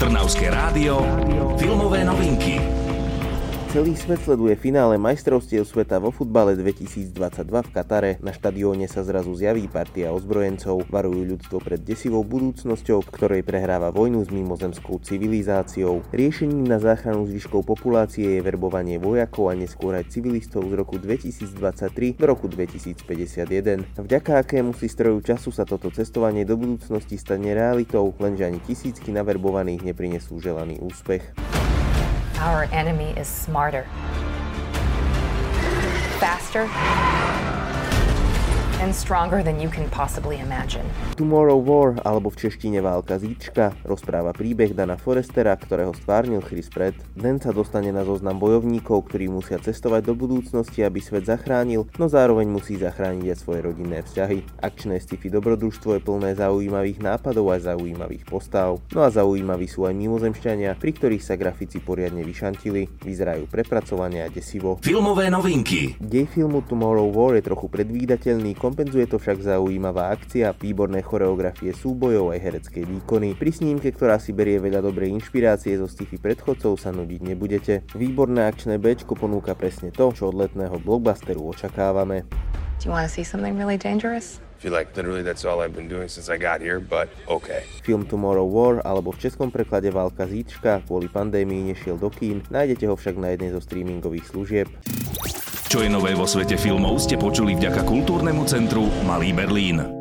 Trnavské rádio, filmové novinky. Celý svet sleduje finále majstrovstiev sveta vo futbale 2022 v Katare. Na štadióne sa zrazu zjaví partia ozbrojencov. Varujú ľudstvo pred desivou budúcnosťou, v ktorej prehráva vojnu s mimozemskou civilizáciou. Riešením na záchranu zvyškov populácie je verbovanie vojakov a neskôr aj civilistov z roku 2023 do roku 2051. Vďaka akému si stroju času sa toto cestovanie do budúcnosti stane realitou, lenže ani tisícky naverbovaných neprinesú želaný úspech. Our enemy is smarter, faster, and stronger than you can possibly imagine. Tomorrow War, alebo v češtine Válka zítřka, rozpráva príbeh Dana Forrestera, ktorého stvárnil Chris Pratt. Dan sa dostane na zoznam bojovníkov, ktorí musia cestovať do budúcnosti, aby svet zachránil, no zároveň musí zachrániť aj svoje rodinné vzťahy. Akčné sci-fi dobrodružstvo je plné zaujímavých nápadov a zaujímavých postav. No a zaujímaví sú aj mimozemšťania, pri ktorých sa grafici poriadne vyšantili, vyzerajú prepracovane a desivo. Filmové novinky. Dej filmu Tomorrow War je trochu predvídateľný. Kompenzuje to však zaujímavá akcia, výborné choreografie súbojov aj herecké výkony. Pri snímke, ktorá si berie veľa dobrej inšpirácie zo sci-fi predchodcov, sa nudiť nebudete. Výborné akčné B-čko ponúka presne to, čo od letného blockbusteru očakávame. Do you want to see something really dangerous? Film Tomorrow War, alebo v českom preklade Válka zítřka, kvôli pandémii nešiel do kín, nájdete ho však na jednej zo streamingových služieb. Čo je nové vo svete filmov, ste počuli vďaka Kultúrnemu centru Malý Berlín.